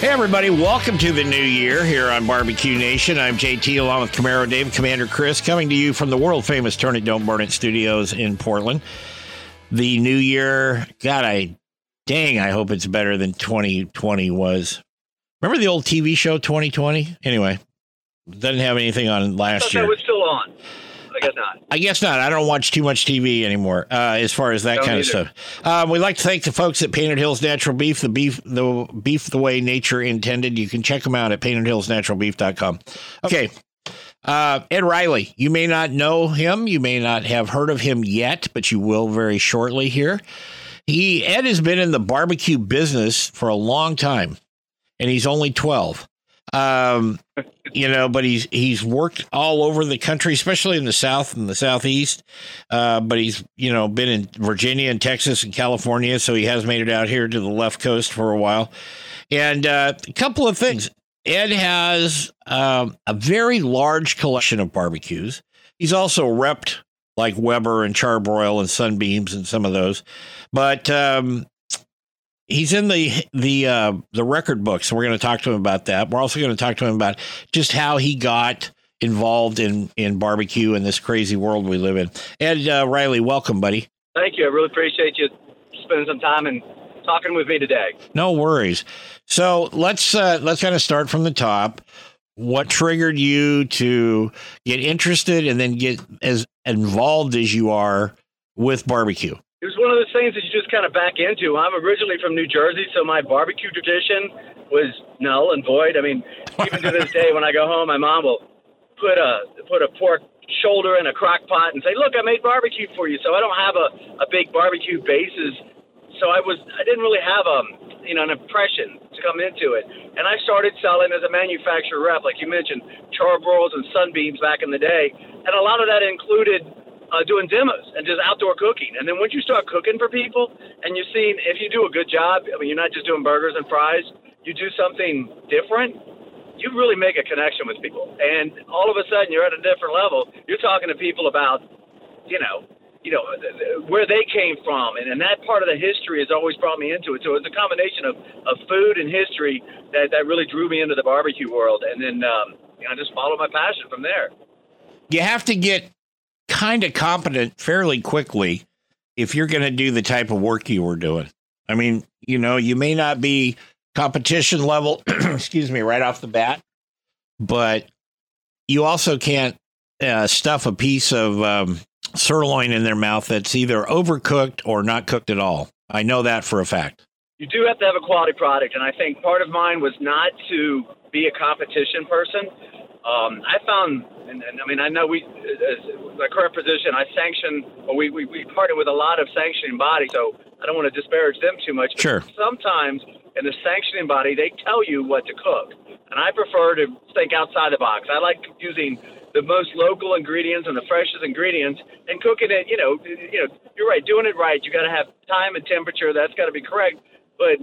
Hey, everybody. Welcome to the new year here on Barbecue Nation. I'm JT along with Camaro Dave, Commander Chris, coming to you from the world-famous Turn It Don't Burn It studios in Portland. The new year, God, I hope it's better than 2020 was. Remember the old TV show 2020? Anyway, doesn't have anything on last year. That was still on. I guess not. I don't watch too much TV anymore as far as that kind of stuff. We'd like to thank the folks at Painted Hills Natural Beef, the beef the way nature intended. You can check them out at paintedhillsnaturalbeef.com. Okay. Ed Riley, you may not know him. You may not have heard of him yet, but you will very shortly here. Ed has been in the barbecue business for a long time, and he's only 12. But he's worked all over the country, especially in the South and the Southeast. But he's, been in Virginia and Texas and California. So he has made it out here to the left coast for a while. And a couple of things. Ed has a very large collection of barbecues. He's also repped like Weber and Charbroil and Sunbeams and some of those. But he's in the record book, so we're going to talk to him about that. We're also going to talk to him about just how he got involved in barbecue in this crazy world we live in. Ed Riley, welcome, buddy. Thank you. I really appreciate you spending some time and talking with me today. No worries. So let's kind of start from the top. What triggered you to get interested and then get as involved as you are with barbecue? It was one of those things that you just kind of back into. I'm originally from New Jersey, so my barbecue tradition was null and void. I mean, even to this day, when I go home, my mom will put a pork shoulder in a crock pot and say, "Look, I made barbecue for you." So I don't have a big barbecue basis. So I didn't really have an impression to come into it. And I started selling as a manufacturer rep, like you mentioned, Charbroils and Sunbeams back in the day, and a lot of that included doing demos and just outdoor cooking. And then once you start cooking for people and you've seen if you do a good job, I mean, you're not just doing burgers and fries, you do something different, you really make a connection with people. And all of a sudden you're at a different level. You're talking to people about, you know, where they came from. And that part of the history has always brought me into it. So it's a combination of food and history that really drew me into the barbecue world. And then I just followed my passion from there. You have to get kind of competent fairly quickly if you're going to do the type of work you were doing. I mean, you may not be competition level, excuse me, right off the bat, but you also can't stuff a piece of sirloin in their mouth that's either overcooked or not cooked at all. I know that for a fact. You do have to have a quality product, and I think part of mine was not to be a competition person. I found, and I mean, I know as my current position, I sanction, or we partner with a lot of sanctioning bodies, so I don't want to disparage them too much. But sure. Sometimes in the sanctioning body, they tell you what to cook, and I prefer to think outside the box. I like using the most local ingredients and the freshest ingredients and cooking it, you're right, doing it right. You got to have time and temperature. That's got to be correct. But,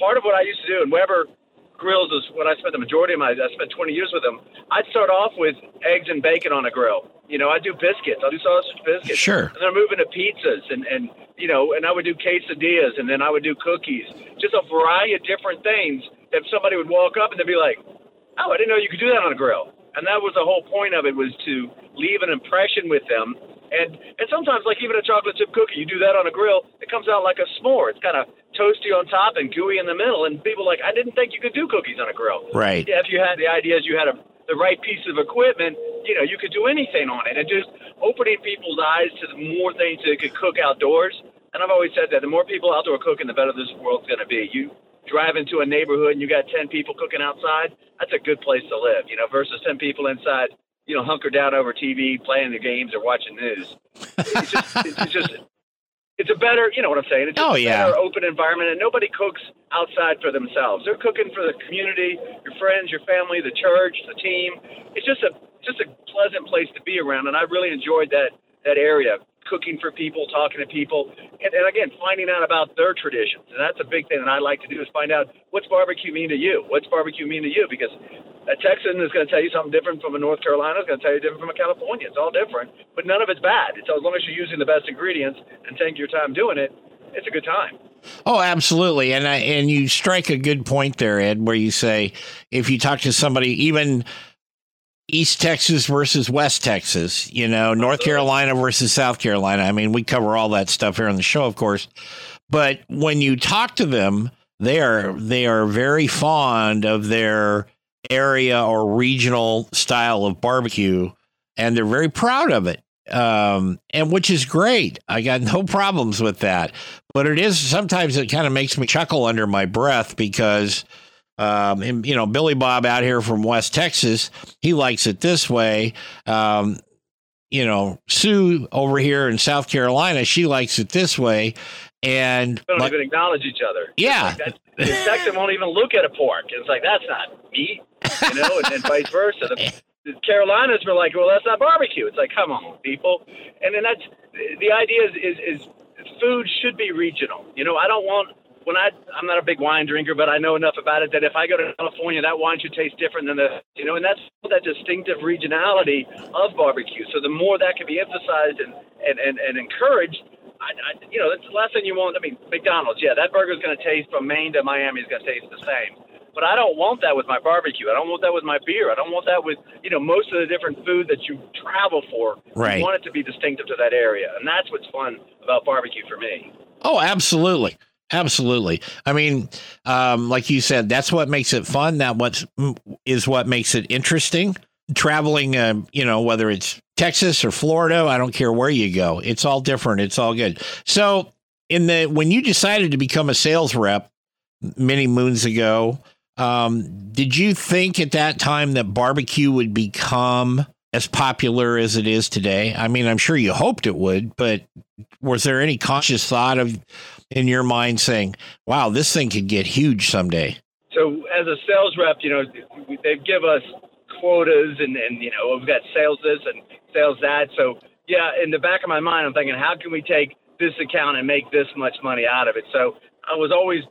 part of what I used to do, and Weber Grills is what I spent the majority of I spent 20 years with them. I'd start off with eggs and bacon on a grill. I do biscuits. I'll do sausage biscuits. Sure. And then I'm moving to pizzas and I would do quesadillas and then I would do cookies. Just a variety of different things that somebody would walk up and they'd be like, "Oh, I didn't know you could do that on a grill." And that was the whole point of it, was to leave an impression with them. And sometimes, like even a chocolate chip cookie, you do that on a grill, it comes out like a s'more. It's kind of toasty on top and gooey in the middle. And people are like, "I didn't think you could do cookies on a grill." Right. Yeah, if you had the ideas, you had the right piece of equipment, you could do anything on it. And just opening people's eyes to the more things they could cook outdoors. And I've always said that the more people outdoor cooking, the better this world's going to be. You drive into a neighborhood and you got 10 people cooking outside, that's a good place to live, you know, versus 10 people inside, you know, hunkered down over TV, playing the games or watching news. It's a better, you know what I'm saying? It's just a better open environment, and nobody cooks outside for themselves. They're cooking for the community, your friends, your family, the church, the team. It's just a pleasant place to be around, and I really enjoyed that area, cooking for people, talking to people, and again, finding out about their traditions. And that's a big thing that I like to do, is find out what's barbecue mean to you? What's barbecue mean to you? Because a Texan is going to tell you something different from a North Carolina, is going to tell you different from a California. It's all different, but none of it's bad. It's as long as you're using the best ingredients and taking your time doing it, it's a good time. Oh, absolutely. And you strike a good point there, Ed, where you say, if you talk to somebody, even East Texas versus West Texas, you know, North Carolina versus South Carolina. I mean, we cover all that stuff here on the show, of course. But when you talk to them, they are very fond of their area or regional style of barbecue, and they're very proud of it, and which is great. I got no problems with that. But it is, sometimes it kind of makes me chuckle under my breath, because and, you know, Billy Bob out here from West Texas, he likes it this way. You know, Sue over here in South Carolina, she likes it this way. And they don't even acknowledge each other. Yeah. It's like the Texan won't even look at a pork. It's like, that's not meat, you know, and vice versa. The Carolinas were like, well, that's not barbecue. It's like, come on, people. And then that's the idea is food should be regional. You know, I don't want, I'm not a big wine drinker, but I know enough about it that if I go to California, that wine should taste different than the, you know, and that's that distinctive regionality of barbecue. So the more that can be emphasized and encouraged, I you know, that's the last thing you want. I mean, McDonald's, yeah, that burger's going to taste from Maine to Miami is going to taste the same. But I don't want that with my barbecue. I don't want that with my beer. I don't want that with, you know, most of the different food that you travel for. Right. You want it to be distinctive to that area. And that's what's fun about barbecue for me. Oh, absolutely. Absolutely. I mean, like you said, that's what makes it fun. That is what makes it interesting. Traveling, you know, whether it's Texas or Florida, I don't care where you go. It's all different. It's all good. So when you decided to become a sales rep many moons ago, did you think at that time that barbecue would become as popular as it is today? I mean, I'm sure you hoped it would, but was there any conscious thought of, in your mind, saying, wow, this thing could get huge someday? So as a sales rep, you know, they give us quotas and you know, we've got sales this and sales that. So, yeah, in the back of my mind, I'm thinking, how can we take this account and make this much money out of it? So I was always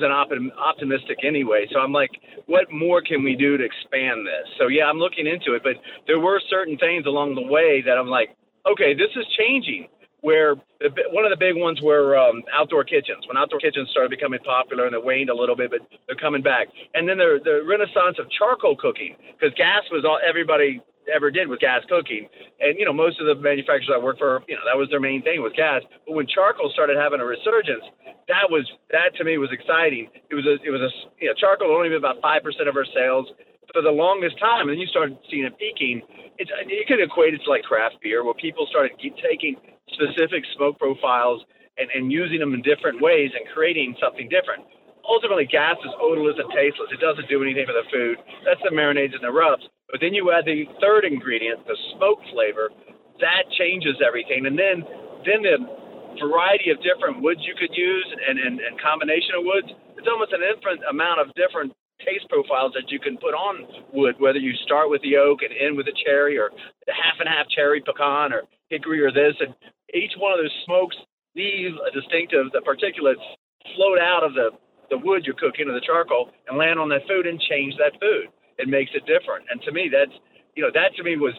an optimistic anyway. So I'm like, what more can we do to expand this? So, yeah, I'm looking into it. But there were certain things along the way that I'm like, okay, this is changing. Where one of the big ones were outdoor kitchens. When outdoor kitchens started becoming popular, and they waned a little bit, but they're coming back. And then the renaissance of charcoal cooking, because gas was all everybody ever did was gas cooking. And, you know, most of the manufacturers I worked for, you know, that was their main thing was gas. But when charcoal started having a resurgence, that to me was exciting. It was you know, charcoal only been about 5% of our sales for the longest time, and then you started seeing it peaking. You could equate it to like craft beer, where people started taking specific smoke profiles and using them in different ways and creating something different. Ultimately, gas is odorless and tasteless. It doesn't do anything for the food. That's the marinades and the rubs. But then you add the third ingredient, the smoke flavor. That changes everything. And then the variety of different woods you could use and combination of woods, it's almost an infinite amount of different taste profiles that you can put on wood, whether you start with the oak and end with the cherry, or the half and half cherry pecan or hickory or this. And each one of those smokes leave a distinctive, the particulates float out of the wood you're cooking or the charcoal and land on that food and change that food. It makes it different. And to me, that to me was,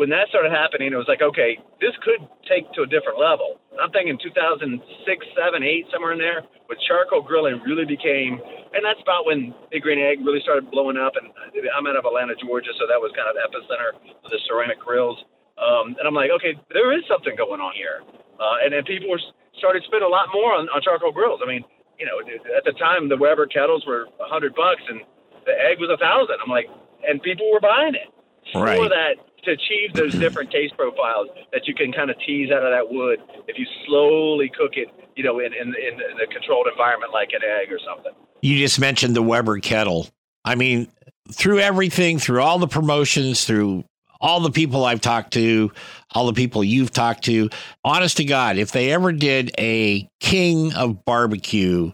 when that started happening, it was like, okay, this could take to a different level. I'm thinking 2006, 7, 8, somewhere in there, when charcoal grilling really became, and that's about when Big Green Egg really started blowing up. And I'm out of Atlanta, Georgia, so that was kind of the epicenter of the ceramic grills. And I'm like, okay, there is something going on here. And people started spending a lot more on charcoal grills. I mean, you know, at the time, the Weber kettles were $100 and the egg was $1,000. I'm like, and people were buying it. Right. For that, to achieve those different taste profiles that you can kind of tease out of that wood if you slowly cook it, you know, in a controlled environment like an egg or something. You just mentioned the Weber kettle. I mean, through everything, through all the promotions, through all the people I've talked to, all the people you've talked to, honest to God, if they ever did a king of barbecue,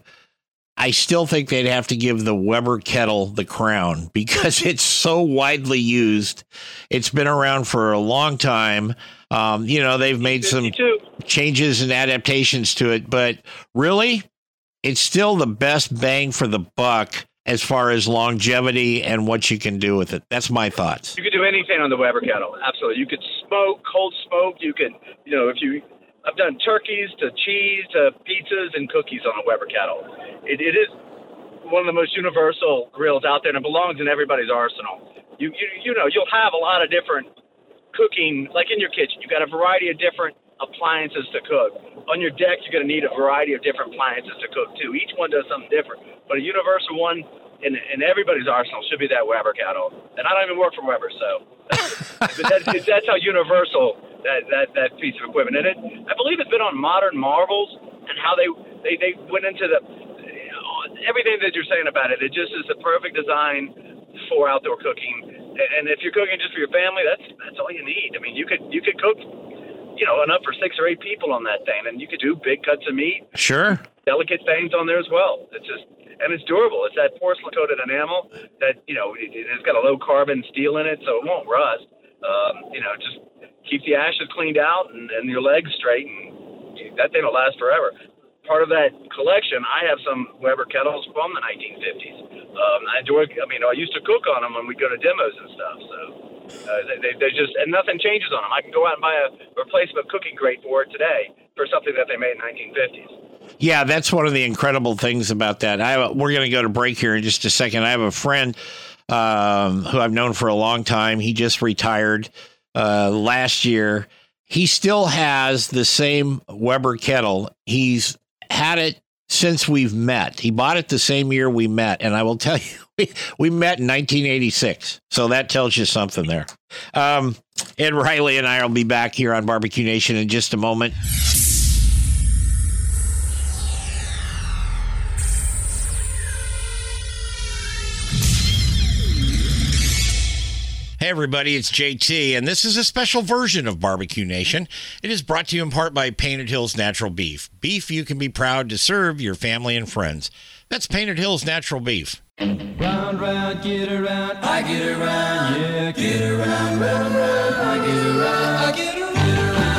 I still think they'd have to give the Weber kettle the crown because it's so widely used. It's been around for a long time. You know, they've made some changes and adaptations to it, but really, it's still the best bang for the buck as far as longevity and what you can do with it. That's my thoughts. You could do anything on the Weber kettle. Absolutely. You could smoke, cold smoke. You could, you know, if you, I've done turkeys to cheese to pizzas and cookies on a Weber kettle. It is one of the most universal grills out there, and it belongs in everybody's arsenal. You know, you'll have a lot of different cooking, like in your kitchen. You've got a variety of different appliances to cook. On your deck, you're going to need a variety of different appliances to cook, too. Each one does something different. But a universal one in everybody's arsenal should be that Weber kettle. And I don't even work for Weber, so that's how universal that piece of equipment. And I believe it's been on Modern Marvels and how they went into the everything that you're saying about it. It just is the perfect design for outdoor cooking. And if you're cooking just for your family, that's all you need. I mean, you could cook, you know, enough for 6 or 8 people on that thing, and you could do big cuts of meat. Sure. Delicate things on there as well. It's just, and it's durable. It's that porcelain-coated enamel that, you know, it's got a low-carbon steel in it, so it won't rust. You know, just keep the ashes cleaned out and your legs straight, and that thing will last forever. Part of that collection, I have some Weber kettles from the 1950s. I used to cook on them when we'd go to demos and stuff, so they just, and nothing changes on them. I can go out and buy a replacement cooking grate for it today for something that they made in the 1950s. Yeah, that's one of the incredible things about that. We're going to go to break here in just a second. I have a friend who I've known for a long time. He just retired last year. He still has the same Weber kettle. He's had it since we've met. He bought it the same year we met. And I will tell you, we met in 1986. So that tells you something there. Ed Riley and I will be back here on Barbecue Nation in just a moment. Hey everybody, it's JT, and this is a special version of Barbecue Nation. It is brought to you in part by Painted Hills Natural Beef. Beef you can be proud to serve your family and friends. That's Painted Hills Natural Beef. Round, round, get around, I get around, yeah, get around, round, round, I get around, I get around, round, round, I get around.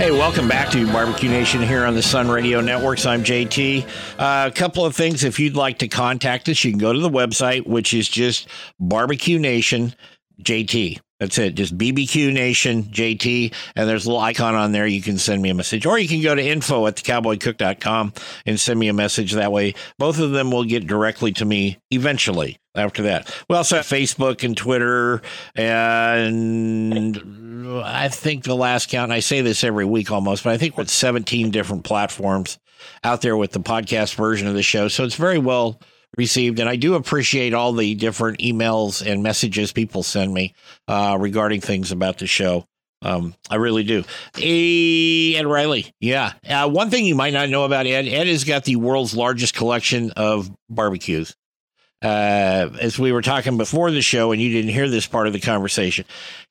Hey, welcome back to Barbecue Nation here on the Sun Radio Networks. I'm JT. A couple of things. If you'd like to contact us, you can go to the website, which is just Barbecue Nation JT. That's it. Just BBQ Nation JT. And there's a little icon on there. You can send me a message, or you can go to info@thecowboycook.com and send me a message that way. Both of them will get directly to me eventually after that. We also have Facebook and Twitter. And I think the last count, I say this every week almost, but I think we're at 17 different platforms out there with the podcast version of the show. So it's very well received, and I do appreciate all the different emails and messages people send me regarding things about the show. I really do. Ed Riley. Yeah. One thing you might not know about Ed has got the world's largest collection of barbecues. As we were talking before the show, and you didn't hear this part of the conversation,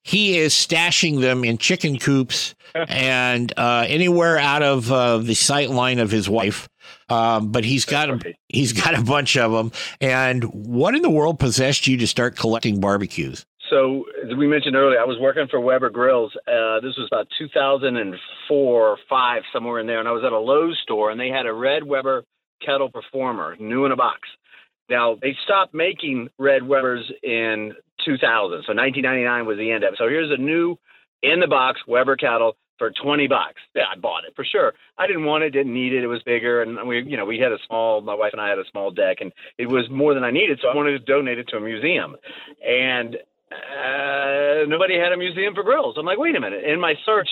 he is stashing them in chicken coops and anywhere out of the sight line of his wife. But he's got a bunch of them. And what in the world possessed you to start collecting barbecues? So, as we mentioned earlier, I was working for Weber Grills. This was about 2004 or 5, somewhere in there. And I was at a Lowe's store, and they had a red Weber kettle performer, new in a box. Now, they stopped making red Webers in 2000. So 1999 was the end of it. So here's a new in-the-box Weber kettle for $20. Yeah, I bought it for sure. I didn't want it, didn't need it. It was bigger. And we had my wife and I had a small deck, and it was more than I needed. So I wanted to donate it to a museum. And nobody had a museum for grills. I'm like, wait a minute. In my search,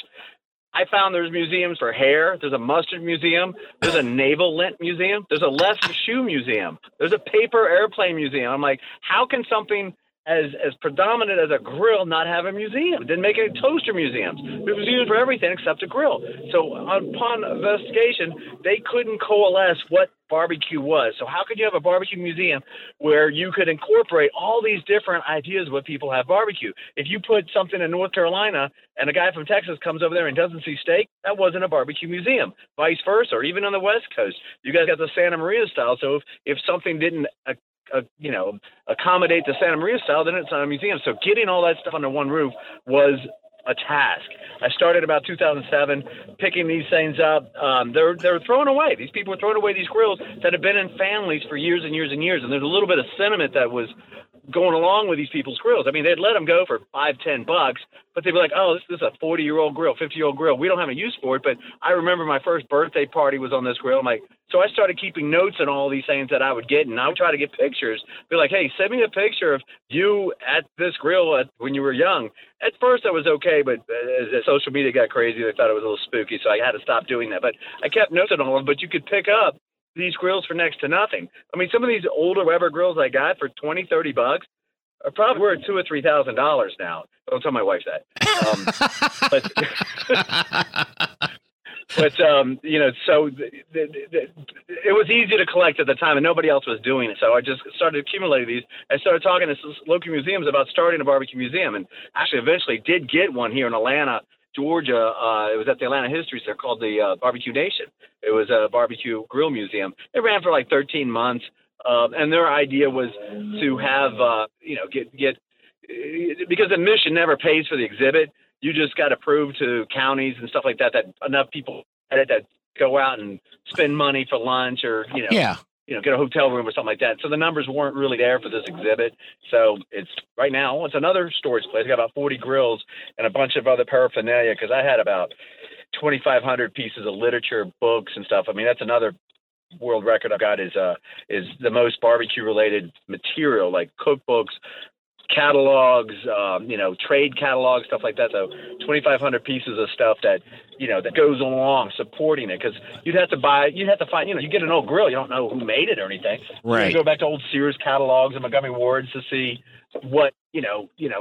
I found there's museums for hair. There's a mustard museum. There's a naval lint museum. There's a lesser shoe museum. There's a paper airplane museum. I'm like, how can something as predominant as a grill not have a museum. Didn't make any toaster museums. It was used for everything except a grill. So upon investigation, they couldn't coalesce what barbecue was. So how could you have a barbecue museum where you could incorporate all these different ideas of what people have barbecue? If you put something in North Carolina and a guy from Texas comes over there and doesn't see steak, that wasn't a barbecue museum. Vice versa, or even on the West Coast. You guys got the Santa Maria style, so if something didn't accommodate the Santa Maria style, then it's not a museum. So getting all that stuff under one roof was a task. I started about 2007 picking these things up. They're thrown away. These people are throwing away these grills that have been in families for years and years and years. And there's a little bit of sentiment that was going along with these people's grills. I mean, they'd let them go for $5, $10, but they'd be like, oh, this is a 40-year-old grill, 50-year-old grill. We don't have any use for it. But I remember my first birthday party was on this grill. I'm like, so I started keeping notes on all these things that I would get, and I would try to get pictures. Be like, hey, send me a picture of you at this grill when you were young. At first, I was okay, but as social media got crazy, they thought it was a little spooky, so I had to stop doing that. But I kept notes on all of them, but you could pick up these grills for next to nothing. I mean, some of these older Weber grills I got for $20, $30 are probably worth $2,000 or $3,000 now. Don't tell my wife that. It was easy to collect at the time, and nobody else was doing it. So I just started accumulating these. I started talking to local museums about starting a barbecue museum, and actually eventually did get one here in Atlanta, Georgia. It was at the Atlanta History Center called the BBQNation. It was a barbecue grill museum. It ran for like 13 months, and their idea was to have, because admission never pays for the exhibit. You just got to prove to counties and stuff like that that enough people edit that go out and spend money for lunch or, get a hotel room or something like that. So the numbers weren't really there for this exhibit. So it's right now, it's another storage place. I got about 40 grills and a bunch of other paraphernalia because I had about 2,500 pieces of literature, books and stuff. I mean, that's another world record I've got is the most barbecue related material, like cookbooks, catalogs, trade catalogs, stuff like that. So 2,500 pieces of stuff that, that goes along supporting it. Cause you'd have to find, you get an old grill, you don't know who made it or anything. Right. You go back to old Sears catalogs and Montgomery Wards to see what,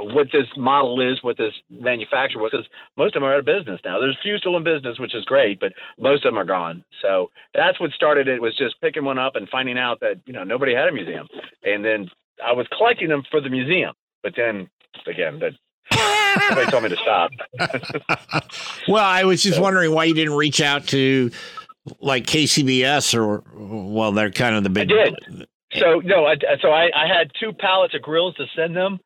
what this model is, what this manufacturer was. Cause most of them are out of business now. There's a few still in business, which is great, but most of them are gone. So that's what started it, was just picking one up and finding out that, nobody had a museum. And then I was collecting them for the museum, but then again, somebody told me to stop. Well, I was just wondering why you didn't reach out to like KCBS or they're kind of the big. I did. So no, I had 2 pallets of grills to send them.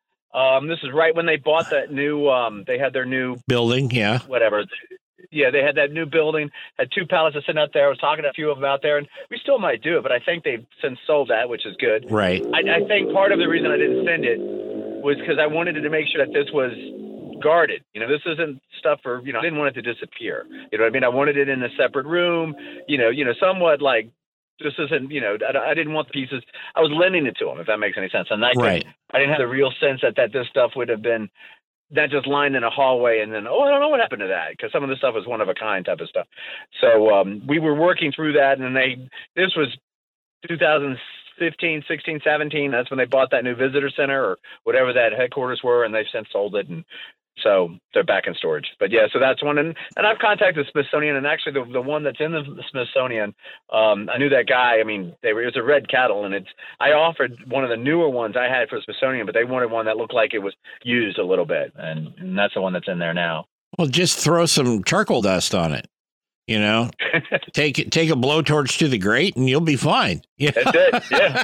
This is right when they bought that new. They had their new building. Yeah. Whatever. Yeah, they had that new building, had 2 pallets to send out there. I was talking to a few of them out there, and we still might do it, but I think they've since sold that, which is good. Right. I think part of the reason I didn't send it was because I wanted to make sure that this was guarded. This isn't stuff for, I didn't want it to disappear. You know what I mean? I wanted it in a separate room, somewhat like this isn't, I didn't want the pieces. I was lending it to them, if that makes any sense. And I didn't have the real sense that this stuff would have been not just lined in a hallway and then, I don't know what happened to that, because some of this stuff is one of a kind type of stuff. So we were working through that, and this was 2015, 16, 17. That's when they bought that new visitor center or whatever that headquarters were, and they've since sold it, and so they're back in storage. But yeah, so that's one. And I've contacted the Smithsonian, and actually the one that's in the Smithsonian, I knew that guy. I mean, it was a red cattle, and I offered one of the newer ones I had for the Smithsonian, but they wanted one that looked like it was used a little bit. And that's the one that's in there now. Well, just throw some charcoal dust on it. Take a blowtorch to the grate and you'll be fine. Yeah. That's it. Yeah.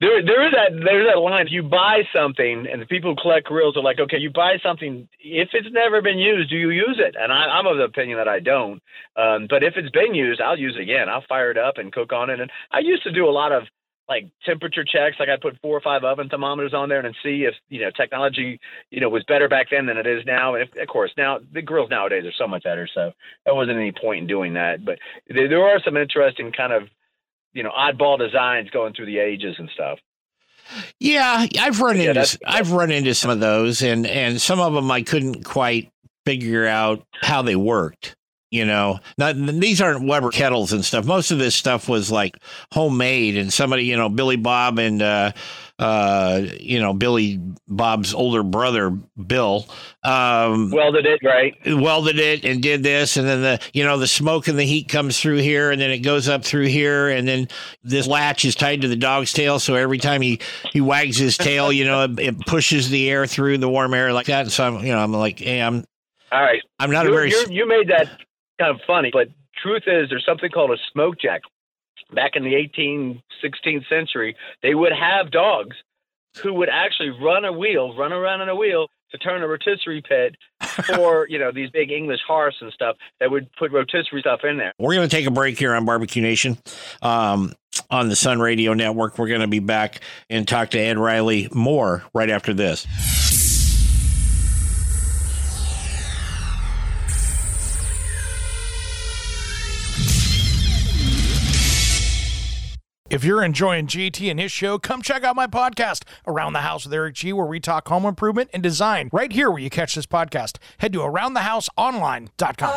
There's that line. If you buy something, and the people who collect grills are like, okay, you buy something. If it's never been used, do you use it? And I'm of the opinion that I don't. But if it's been used, I'll use it again. I'll fire it up and cook on it. And I used to do a lot of like temperature checks. Like I put 4 or 5 oven thermometers on there and see if, technology, was better back then than it is now. And of course, now the grills nowadays are so much better. So there wasn't any point in doing that. But there are some interesting kind of, oddball designs going through the ages and stuff. Yeah, I've run into some of those, and some of them I couldn't quite figure out how they worked. Now, these aren't Weber kettles and stuff. Most of this stuff was like homemade, and somebody, Billy Bob and Billy Bob's older brother, Bill, welded it, right? Welded it and did this. And then the smoke and the heat comes through here, and then it goes up through here. And then this latch is tied to the dog's tail. So every time he wags his tail, it pushes the air through, the warm air like that. And so I'm like, hey, all right. I'm not you made that kind of funny, but truth is there's something called a smoke jack. Back in the 16th century, they would have dogs who would actually run around in a wheel to turn a rotisserie pit for, these big English hearths and stuff that would put rotisserie stuff in there. We're going to take a break here on BBQ Nation on the Sun Radio Network. We're going to be back and talk to Ed Riley more right after this. If you're enjoying GT and his show, come check out my podcast, Around the House with Eric G., where we talk home improvement and design. Right here where you catch this podcast. Head to AroundTheHouseOnline.com.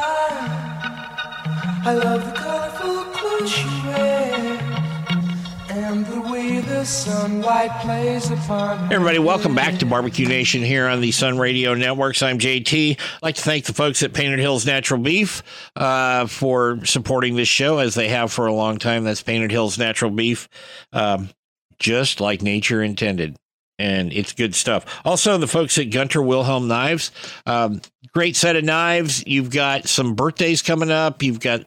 I love the colorful clothes you wear and the way the sunlight plays upon me. Everybody, welcome back to BBQ Nation here on the Sun Radio Networks. I'm JT. I'd like to thank the folks at Painted Hills Natural Beef for supporting this show, as they have for a long time. That's Painted Hills Natural Beef, just like nature intended. And it's good stuff. Also, the folks at Gunter Wilhelm Knives, great set of knives. You've got some birthdays coming up. You've got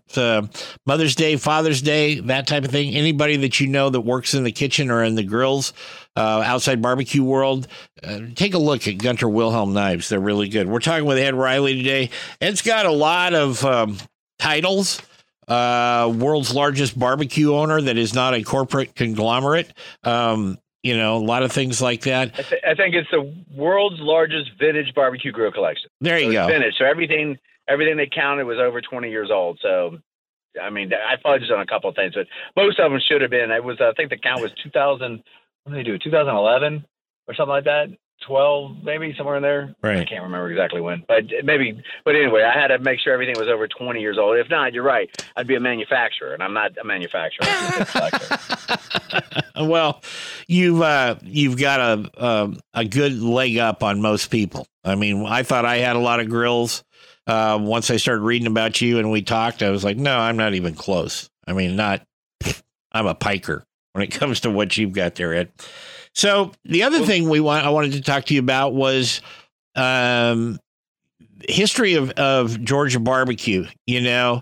Mother's Day, Father's Day, that type of thing. Anybody that you know that works in the kitchen or in the grills, outside barbecue world, take a look at Gunter Wilhelm Knives. They're really good. We're talking with Ed Riley today. Ed's got a lot of titles. World's largest barbecue owner that is not a corporate conglomerate. A lot of things like that. I think it's the world's largest vintage barbecue grill collection. There you go. Vintage. So everything they counted was over 20 years old. So, I probably just done a couple of things, but most of them should have been. I think the count was 2011 or something like that. 12, maybe somewhere in there. Right. I can't remember exactly when, but anyway, I had to make sure everything was over 20 years old. If not, you're right. I'd be a manufacturer, and I'm not a manufacturer. Well, you've got a good leg up on most people. I thought I had a lot of grills. Once I started reading about you and we talked, I was like, no, I'm not even close. I'm a piker when it comes to what you've got there, Ed. So the other thing I wanted to talk to you about was history of Georgia barbecue. We've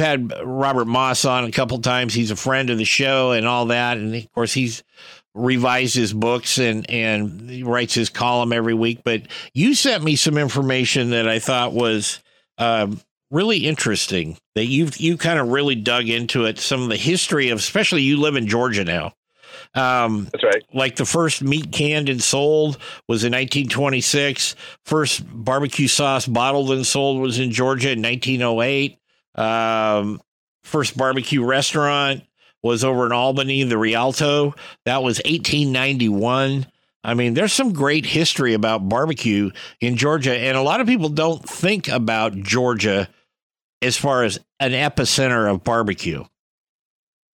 had Robert Moss on a couple times. He's a friend of the show and all that. And of course, he's revised his books and he writes his column every week. But you sent me some information that I thought was really interesting, that you kind of really dug into it. Some of the history of, especially you live in Georgia now. That's right. Like the first meat canned and sold was in 1926. First barbecue sauce bottled and sold was in Georgia in 1908. First barbecue restaurant was over in Albany, the Rialto. That was 1891. There's some great history about barbecue in Georgia, and a lot of people don't think about Georgia as far as an epicenter of barbecue.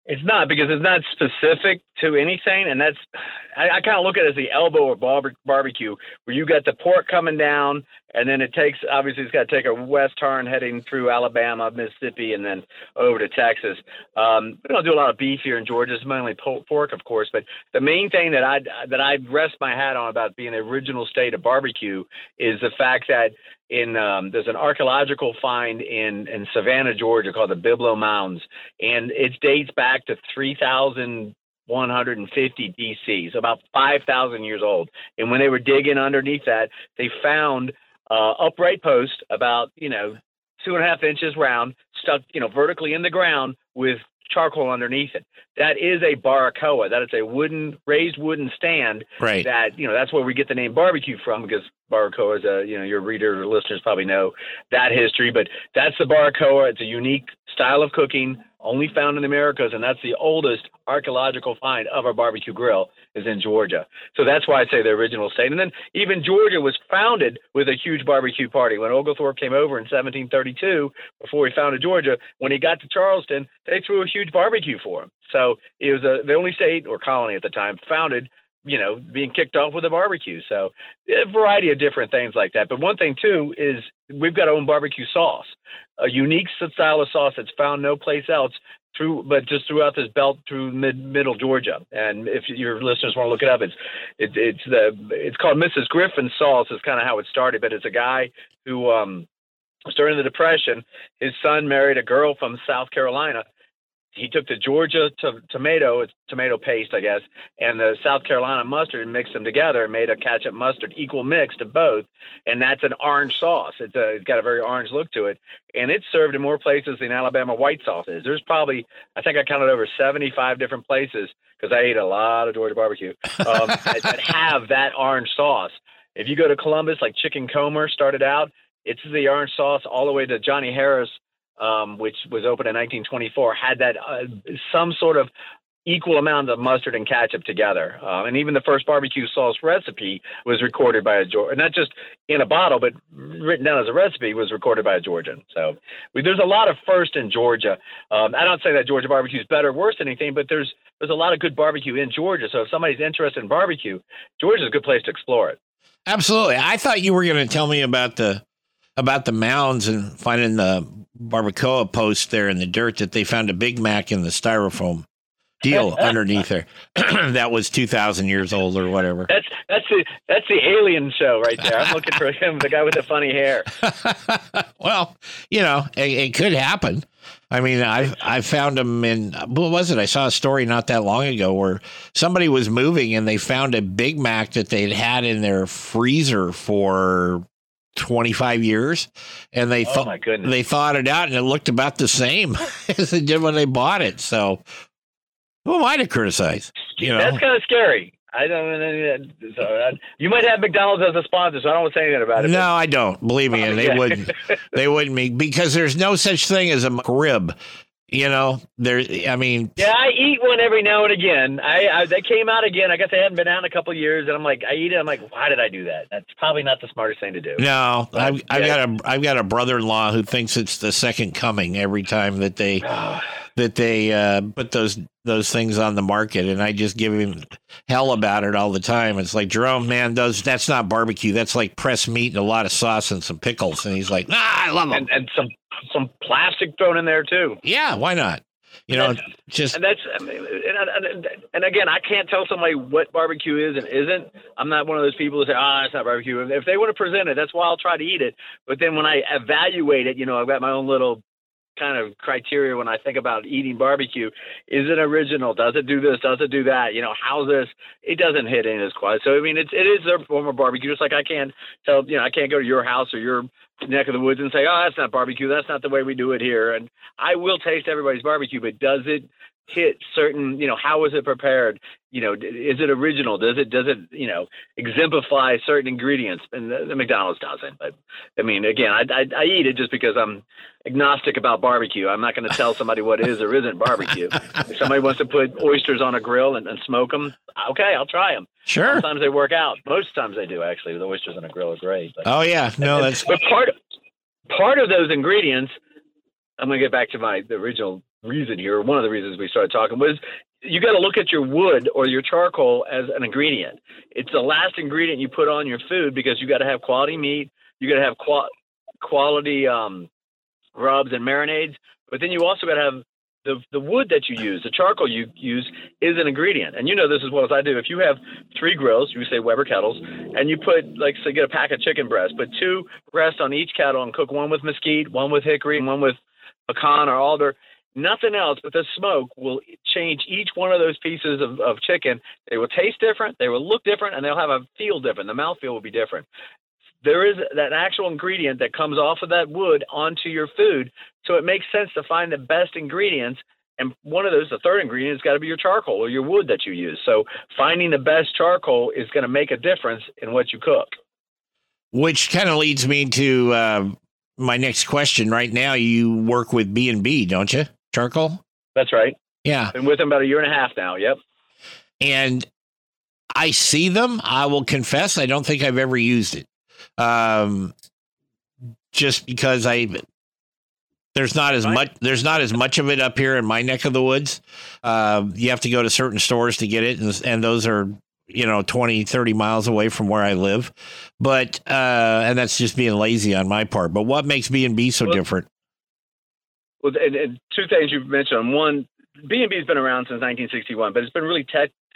It's not, because it's not specific to anything, and that's I kind of look at it as the elbow of barbecue, where you got the pork coming down, and then it's got to take a west turn heading through Alabama, Mississippi, and then over to Texas. We don't do a lot of beef here in Georgia; it's mainly pork, of course. But the main thing that I rest my hat on about being the original state of barbecue is the fact that there's an archaeological find in Savannah, Georgia, called the Biblo Mounds, and it dates back to 3,150 D.C., so about 5,000 years old. And when they were digging underneath that, they found upright posts about 2.5 inches round, stuck vertically in the ground with charcoal underneath it. That is a barbacoa. That is a raised wooden stand. Right. That that's where we get the name barbecue from, because barbacoa is your readers or listeners probably know that history, but that's the barbacoa. It's a unique style of cooking only found in the Americas, and that's the oldest archaeological find of a barbecue grill is in Georgia. So that's why I say the original state. And then even Georgia was founded with a huge barbecue party. When Oglethorpe came over in 1732, before he founded Georgia, when he got to Charleston, they threw a huge barbecue for him. So it was the only state or colony at the time founded, you know, being kicked off with a barbecue. So a variety of different things like that. But one thing too is we've got our own barbecue sauce, a unique style of sauce that's found no place else through, but just throughout this belt through middle Georgia. And if your listeners want to look it up, it's called Mrs. Griffin's Sauce is kind of how it started, but it's a guy who, during the Depression, his son married a girl from South Carolina. He took the Georgia tomato paste, I guess, and the South Carolina mustard and mixed them together and made a ketchup mustard equal mix to both. And that's an orange sauce. It's got a very orange look to it. And it's served in more places than Alabama white sauce is. There's probably, I think I counted over 75 different places, because I ate a lot of Georgia barbecue, that have that orange sauce. If you go to Columbus, like Chicken Comer started out, it's the orange sauce all the way to Johnny Harris, which was opened in 1924, had that some sort of equal amount of mustard and ketchup together. And even the first barbecue sauce recipe was recorded by a Georgian, not just in a bottle, but written down as a recipe was recorded by a Georgian. So there's a lot of first in Georgia. I don't say that Georgia barbecue is better or worse than anything, but there's a lot of good barbecue in Georgia. So if somebody's interested in barbecue, Georgia's a good place to explore it. Absolutely. I thought you were going to tell me about the mounds and finding the barbacoa post there in the dirt that they found a Big Mac in the styrofoam deal underneath there. That was 2,000 years old or whatever. That's the alien show right there. I'm looking for him, the guy with the funny hair. Well, you know, it could happen. I mean, I found them in, what was it? I saw a story not that long ago where somebody was moving and they found a Big Mac that they'd had in their freezer for 25 years, and they they thawed it out and it looked about the same as they did when they bought it. So who am I to criticize? You know, that's kind of scary. I don't. So you might have McDonald's as a sponsor, so I don't want to say anything about it. No, I don't. Believe me, and they wouldn't. They wouldn't be, because there's no such thing as a McRib. You know, there. I mean, yeah, I eat one every now and again. They came out again. I guess they hadn't been out in a couple of years, and I'm like, I eat it. I'm like, why did I do that? That's probably not the smartest thing to do. No, but, I've got a brother-in-law who thinks it's the second coming every time that they put those things on the market, and I just give him hell about it all the time. It's like, Jerome, man, that's not barbecue. That's like pressed meat and a lot of sauce and some pickles. And he's like, nah, I love them. And some plastic thrown in there too. Yeah, why not? You know, and again, I can't tell somebody what barbecue is and isn't. I'm not one of those people who say, it's not barbecue. If they want to present it, that's why I'll try to eat it. But then when I evaluate it, you know, I've got my own little kind of criteria when I think about eating barbecue. Is it original? Does it do this? Does it do that? You know, how's this? It doesn't hit any of this quite. So I mean, it is their form of barbecue. Just like I can't tell, you know, I can't go to your house or your neck of the woods and say, that's not barbecue. That's not the way we do it here. And I will taste everybody's barbecue, but does it hit certain, you know, how is it prepared? You know, is it original? Does it, you know, exemplify certain ingredients? And the McDonald's doesn't. But I mean, again, I eat it just because I'm agnostic about barbecue. I'm not going to tell somebody what is or isn't barbecue. If somebody wants to put oysters on a grill and smoke them, okay, I'll try them. Sure. Sometimes they work out. Most times they do, actually. The oysters on a grill are great. But, oh yeah, no, that's. But part of those ingredients, I'm going to get back to the original reason here. One of the reasons we started talking was you got to look at your wood or your charcoal as an ingredient. It's the last ingredient you put on your food, because you got to have quality meat. You got to have quality rubs and marinades, but then you also got to have the wood that you use. The charcoal you use is an ingredient. And you know this as well as I do. If you have 3 grills, you say Weber kettles, and you put, like, so you get a pack of chicken breasts, put 2 breasts on each kettle and cook one with mesquite, one with hickory, and one with pecan or alder. Nothing else but the smoke will change each one of those pieces of chicken. They will taste different, they will look different, and they'll have a feel different. The mouthfeel will be different. There is that actual ingredient that comes off of that wood onto your food. So it makes sense to find the best ingredients. And one of those, the third ingredient, has got to be your charcoal or your wood that you use. So finding the best charcoal is going to make a difference in what you cook. Which kind of leads me to my next question. Right now, you work with B&B, don't you? Charcoal? That's right. Yeah. Been with them about a year and a half now. Yep. And I see them. I will confess, I don't think I've ever used it. Just because there's not as much of it up here in my neck of the woods. You have to go to certain stores to get it. And those are, 20, 30 miles away from where I live. But, and that's just being lazy on my part, but what makes B&B so different? Well, and two things you've mentioned. One, B&B has been around since 1961, but it's been really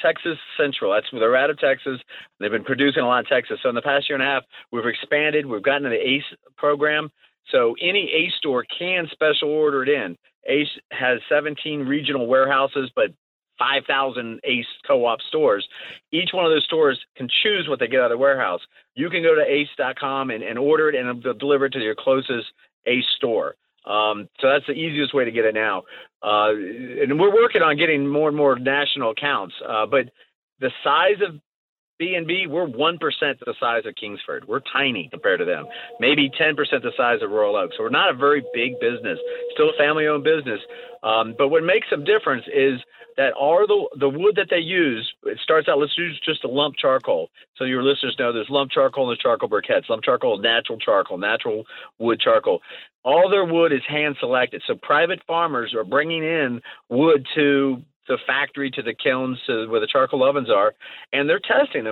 Texas central. That's where they're out of Texas. They've been producing a lot in Texas. So in the past year and a half, we've expanded. We've gotten to the ACE program. So any ACE store can special order it in. ACE has 17 regional warehouses, but 5,000 ACE co-op stores. Each one of those stores can choose what they get out of the warehouse. You can go to ace.com and order it, and they'll deliver it to your closest ACE store. So that's the easiest way to get it now. And we're working on getting more and more national accounts. But the size of B&B, we're 1% the size of Kingsford. We're tiny compared to them. Maybe 10% the size of Royal Oak. So we're not a very big business. Still a family-owned business. But what makes some difference is that the wood that they use, it starts out, let's use just a lump charcoal. So your listeners know there's lump charcoal and there's charcoal briquettes. Lump charcoal, natural wood charcoal. All their wood is hand-selected. So private farmers are bringing in wood to the factory, to the kilns, to where the charcoal ovens are, and they're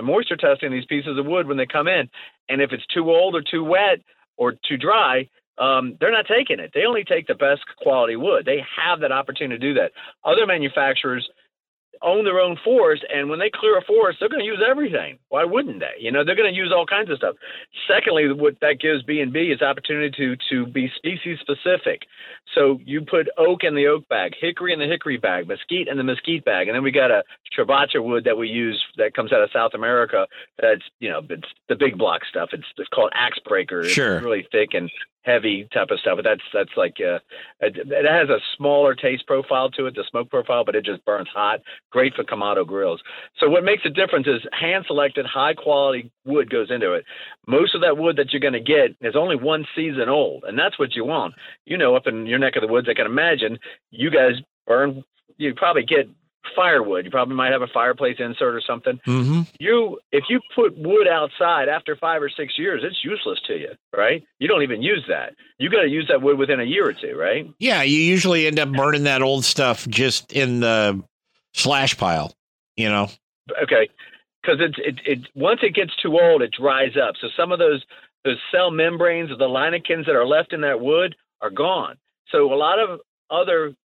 moisture testing these pieces of wood when they come in. And if it's too old or too wet or too dry, they're not taking it. They only take the best quality wood. They have that opportunity to do that. Other manufacturers own their own forest, and when they clear a forest, they're going to use everything. Why wouldn't they? They're going to use all kinds of stuff. Secondly, what that gives B&B is opportunity to be species specific. So you put oak in the oak bag, hickory in the hickory bag, mesquite in the mesquite bag, and then we got a sriracha wood that we use that comes out of South America. That's it's the big block stuff. It's called axe breaker. Sure. It's really thick and heavy type of stuff, but that's like it has a smaller taste profile to it, the smoke profile, but it just burns hot. Great for Kamado grills. So what makes a difference is hand-selected, high-quality wood goes into it. Most of that wood that you're going to get is only one season old, and that's what you want. Up in your neck of the woods, I can imagine you guys you probably get firewood. You probably might have a fireplace insert or something. Mm-hmm. If you put wood outside after 5 or 6 years, it's useless to you, right? You don't even use that. You got to use that wood within a year or two, right? Yeah, you usually end up burning that old stuff just in the slash pile, Okay, because it once it gets too old, it dries up. So some of those cell membranes or the linikins that are left in that wood are gone. So a lot of other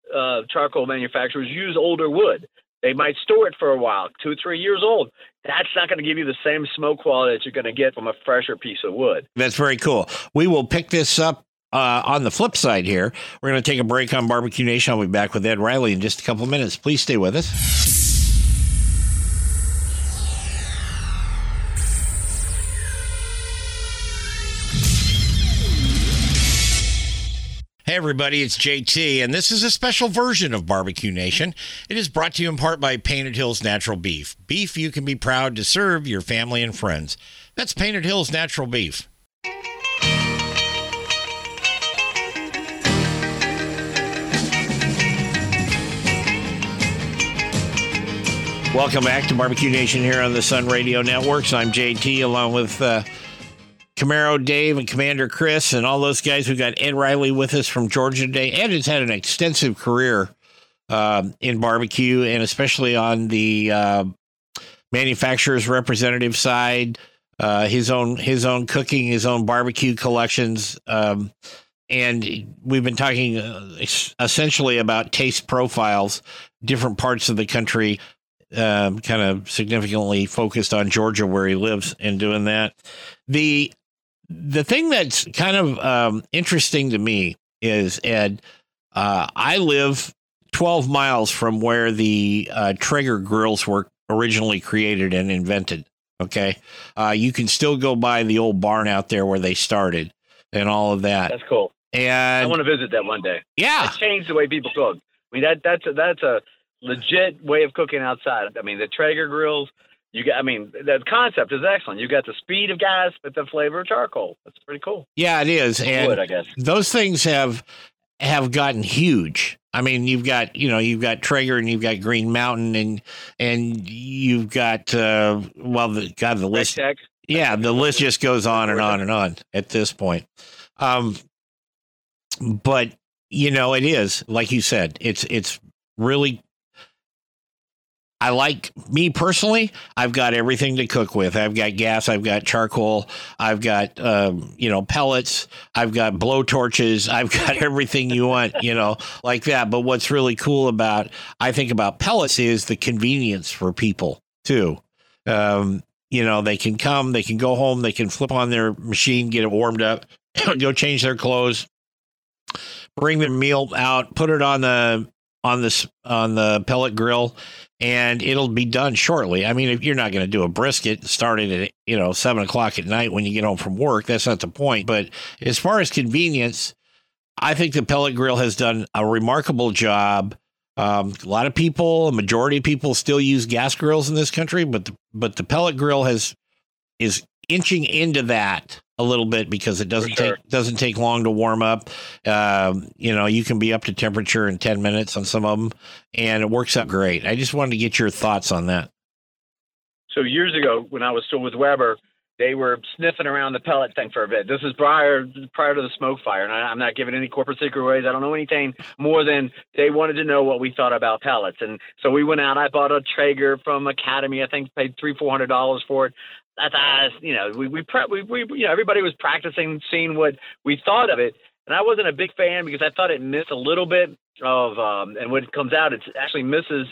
charcoal manufacturers use older wood. They might store it for a while, 2 or 3 years old. That's not going to give you the same smoke quality that you're going to get from a fresher piece of wood. That's very cool. We will pick this up on the flip side here. We're going to take a break on BBQ Nation. I'll be back with Ed Riley in just a couple of minutes. Please stay with us. Hey everybody, it's JT, and this is a special version of BBQ Nation. It is brought to you in part by Painted Hills Natural Beef. Beef you can be proud to serve your family and friends. That's Painted Hills Natural Beef. Welcome back to BBQ Nation here on the Sun Radio Networks. I'm JT, along with Camaro Dave and Commander Chris and all those guys. We've got Ed Riley with us from Georgia today. Ed has had an extensive career in barbecue, and especially on the manufacturer's representative side, his own cooking, his own barbecue collections. And we've been talking essentially about taste profiles, different parts of the country, kind of significantly focused on Georgia where he lives and doing that. The thing that's kind of interesting to me is, Ed, I live 12 miles from where the Traeger grills were originally created and invented. Okay. You can still go by the old barn out there where they started and all of that. That's cool. And I want to visit that one day. Yeah. It changed the way people cook. I mean, that's a legit way of cooking outside. I mean, the Traeger grills, that concept is excellent. You got the speed of gas, but the flavor of charcoal. That's pretty cool. Yeah, it is. And wood, I guess. Those things have have gotten huge. I mean, you've got Traeger and you've got Green Mountain and you've got the list. V-tech. Yeah, the list just goes on and on and on at this point. But you know, it is like you said. It's really. I like me personally. I've got everything to cook with. I've got gas. I've got charcoal. I've got pellets. I've got blowtorches. I've got everything you want. Like that. But what's really cool about pellets is the convenience for people too. They can come. They can go home. They can flip on their machine, get it warmed up, go change their clothes, bring the meal out, put it on the pellet grill. And it'll be done shortly. I mean, if you're not going to do a brisket started at 7:00 at night when you get home from work, that's not the point. But as far as convenience, I think the pellet grill has done a remarkable job. A lot of people, a majority of people, still use gas grills in this country, but the pellet grill is inching into that a little bit because it doesn't take long to warm up. You can be up to temperature in 10 minutes on some of them, and it works out great. I just wanted to get your thoughts on that. So years ago, when I was still with Weber, they were sniffing around the pellet thing for a bit. This is prior to the smoke fire, and I'm not giving any corporate secretaries. I don't know anything more than they wanted to know what we thought about pellets. And so we went out. I bought a Traeger from Academy. I think paid $300-$400 for it. I thought, everybody was practicing, seeing what we thought of it. And I wasn't a big fan because I thought it missed a little bit of, and when it comes out, it actually misses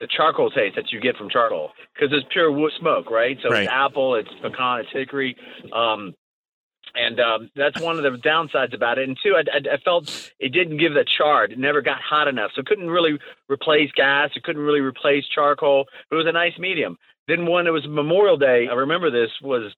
the charcoal taste that you get from charcoal because it's pure wood smoke, right? So right. It's apple, it's pecan, it's hickory. That's one of the downsides about it. And two, I felt it didn't give the char. It never got hot enough. So it couldn't really replace gas. It couldn't really replace charcoal. It was a nice medium. Then one, it was Memorial Day. I remember this was,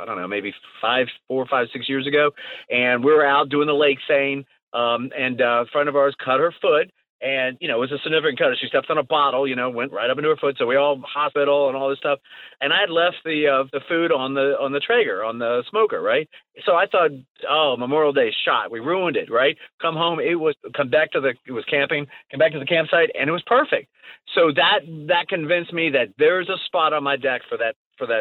I don't know, maybe 4 or 5, 6 years ago. And we were out doing the lake seine, and a friend of ours cut her foot. And, it was a significant cut. She stepped on a bottle, went right up into her foot. So we all hospital and all this stuff. And I had left the food on the Traeger, on the smoker, right? So I thought, oh, Memorial Day shot. We ruined it, right? Come home. Come back to the campsite, and it was perfect. So that convinced me that there's a spot on my deck for that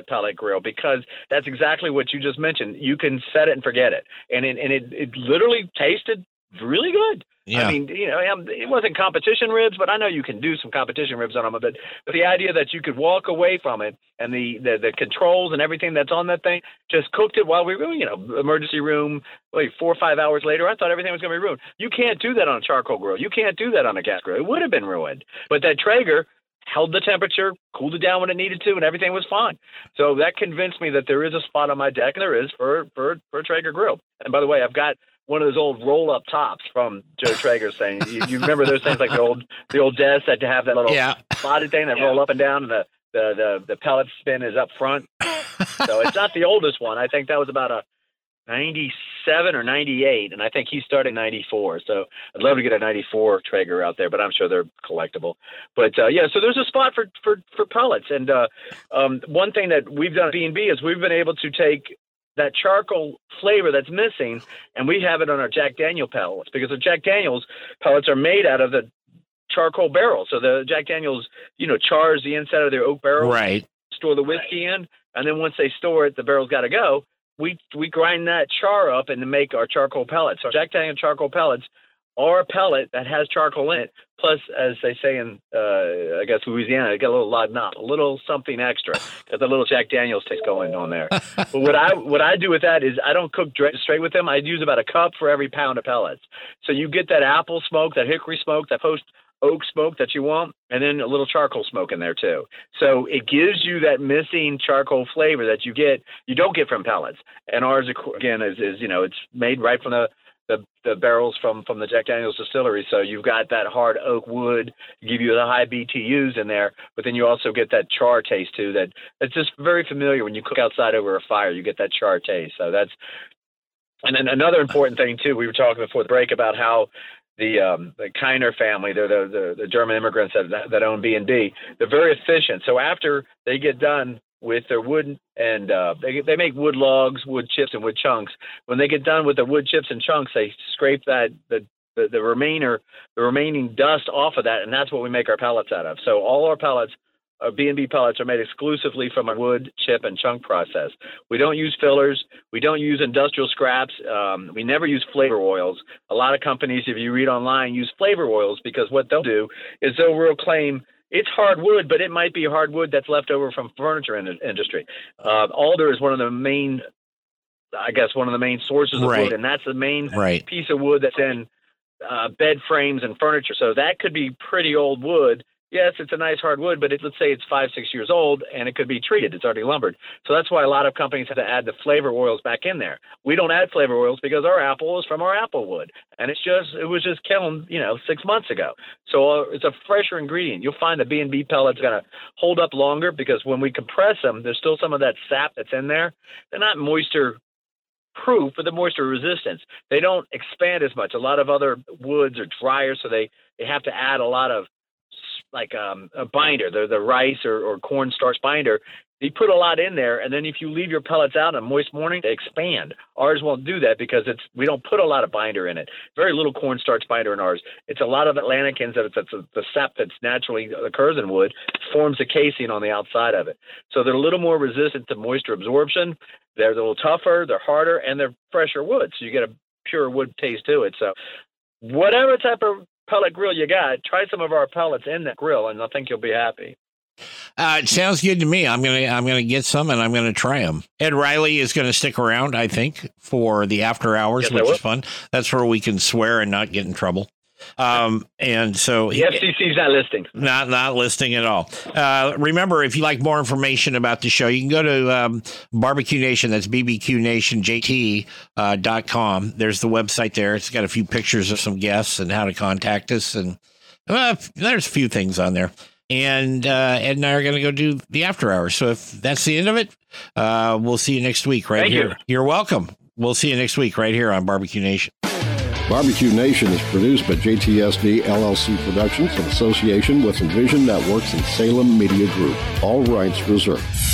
pellet grill, because that's exactly what you just mentioned. You can set it and forget it. And it literally tasted really good. Yeah. I mean, it wasn't competition ribs, but I know you can do some competition ribs on them a bit. But the idea that you could walk away from it and the controls and everything that's on that thing, just cooked it while we were, emergency room, 4 or 5 hours later, I thought everything was going to be ruined. You can't do that on a charcoal grill. You can't do that on a gas grill. It would have been ruined. But that Traeger held the temperature, cooled it down when it needed to, and everything was fine. So that convinced me that there is a spot on my deck, and there is for a Traeger grill. And by the way, I've got one of those old roll-up tops from Joe Traeger's thing. You remember those things, like the old desk that have that little spotted thing that roll up and down, and the pellet spin is up front. So it's not the oldest one. I think that was about a 97 or 98, and I think he started in 94. So I'd love to get a 94 Traeger out there, but I'm sure they're collectible. But so there's a spot for pellets. And one thing that we've done at B&B is we've been able to take that charcoal flavor that's missing, and we have it on our Jack Daniel pellets, because the Jack Daniels pellets are made out of the charcoal barrel. So the Jack Daniels, chars the inside of their oak barrel, right? Store the whiskey in, and then once they store it, the barrel's got to go. We grind that char up and make our charcoal pellets. So Jack Daniel charcoal pellets are a pellet that has charcoal in it. Plus, as they say in, I guess, Louisiana, they got a little laudanum, a little something extra. Got the little Jack Daniels taste going on there. But what I do with that is I don't cook straight with them. I use about a cup for every pound of pellets. So you get that apple smoke, that hickory smoke, that post-oak smoke that you want, and then a little charcoal smoke in there too. So it gives you that missing charcoal flavor that you don't get from pellets. And ours, again, is it's made right from the barrels from the Jack Daniel's distillery. So you've got that hard oak wood, give you the high BTUs in there, but then you also get that char taste too. That's just very familiar when you cook outside over a fire, you get that char taste. So that's, and then another important thing too, we were talking before the break about how the Kiner family, they're the German immigrants that own B&B, they're very efficient. So after they get done with their wood, and they make wood logs, wood chips, and wood chunks. When they get done with the wood chips and chunks, they scrape that the the remaining dust off of that, and that's what we make our pellets out of. So all our pellets, our B&B pellets, are made exclusively from a wood chip and chunk process. We don't use fillers. We don't use industrial scraps. We never use flavor oils. A lot of companies, if you read online, use flavor oils, because what they'll do is they'll reclaim it's hardwood, but it might be hardwood that's left over from furniture industry. Alder is one of the main, I guess, sources of wood, and that's the main piece of wood that's in bed frames and furniture. So that could be pretty old wood. Yes, it's a nice hardwood, but let's say it's 5-6 years old, and it could be treated. It's already lumbered. So that's why a lot of companies have to add the flavor oils back in there. We don't add flavor oils because our apple is from our apple wood, and it was just kiln, 6 months ago. So it's a fresher ingredient. You'll find the B&B pellets going to hold up longer, because when we compress them, there's still some of that sap that's in there. They're not moisture proof, but the moisture resistance. They don't expand as much. A lot of other woods are drier, so they have to add a lot of a binder, the rice or cornstarch binder. You put a lot in there, and then if you leave your pellets out on a moist morning, they expand. Ours won't do that because we don't put a lot of binder in it. Very little cornstarch binder in ours. It's a lot of atlanticans, the sap that's naturally occurs in wood, forms the casein on the outside of it. So they're a little more resistant to moisture absorption. They're a little tougher, they're harder, and they're fresher wood. So you get a pure wood taste to it. So whatever type of pellet grill you got, try some of our pellets in that grill, and I think you'll be happy. It sounds good to me. I'm gonna get some, and I'm gonna try them. Ed Riley is gonna stick around, I think, for the after hours, which is fun. That's where we can swear and not get in trouble. And so the FCC's not listening. Not listening at all. Remember, if you like more information about the show, you can go to BBQ Nation. That's BBQNationJT.com. There's the website there. It's got a few pictures of some guests and how to contact us, and there's a few things on there. And Ed and I are going to go do the after hours. So if that's the end of it, we'll see you next week right here. You're welcome. We'll see you next week right here on BBQ Nation. BBQ Nation is produced by JTSD LLC Productions in association with Envision Networks and Salem Media Group. All rights reserved.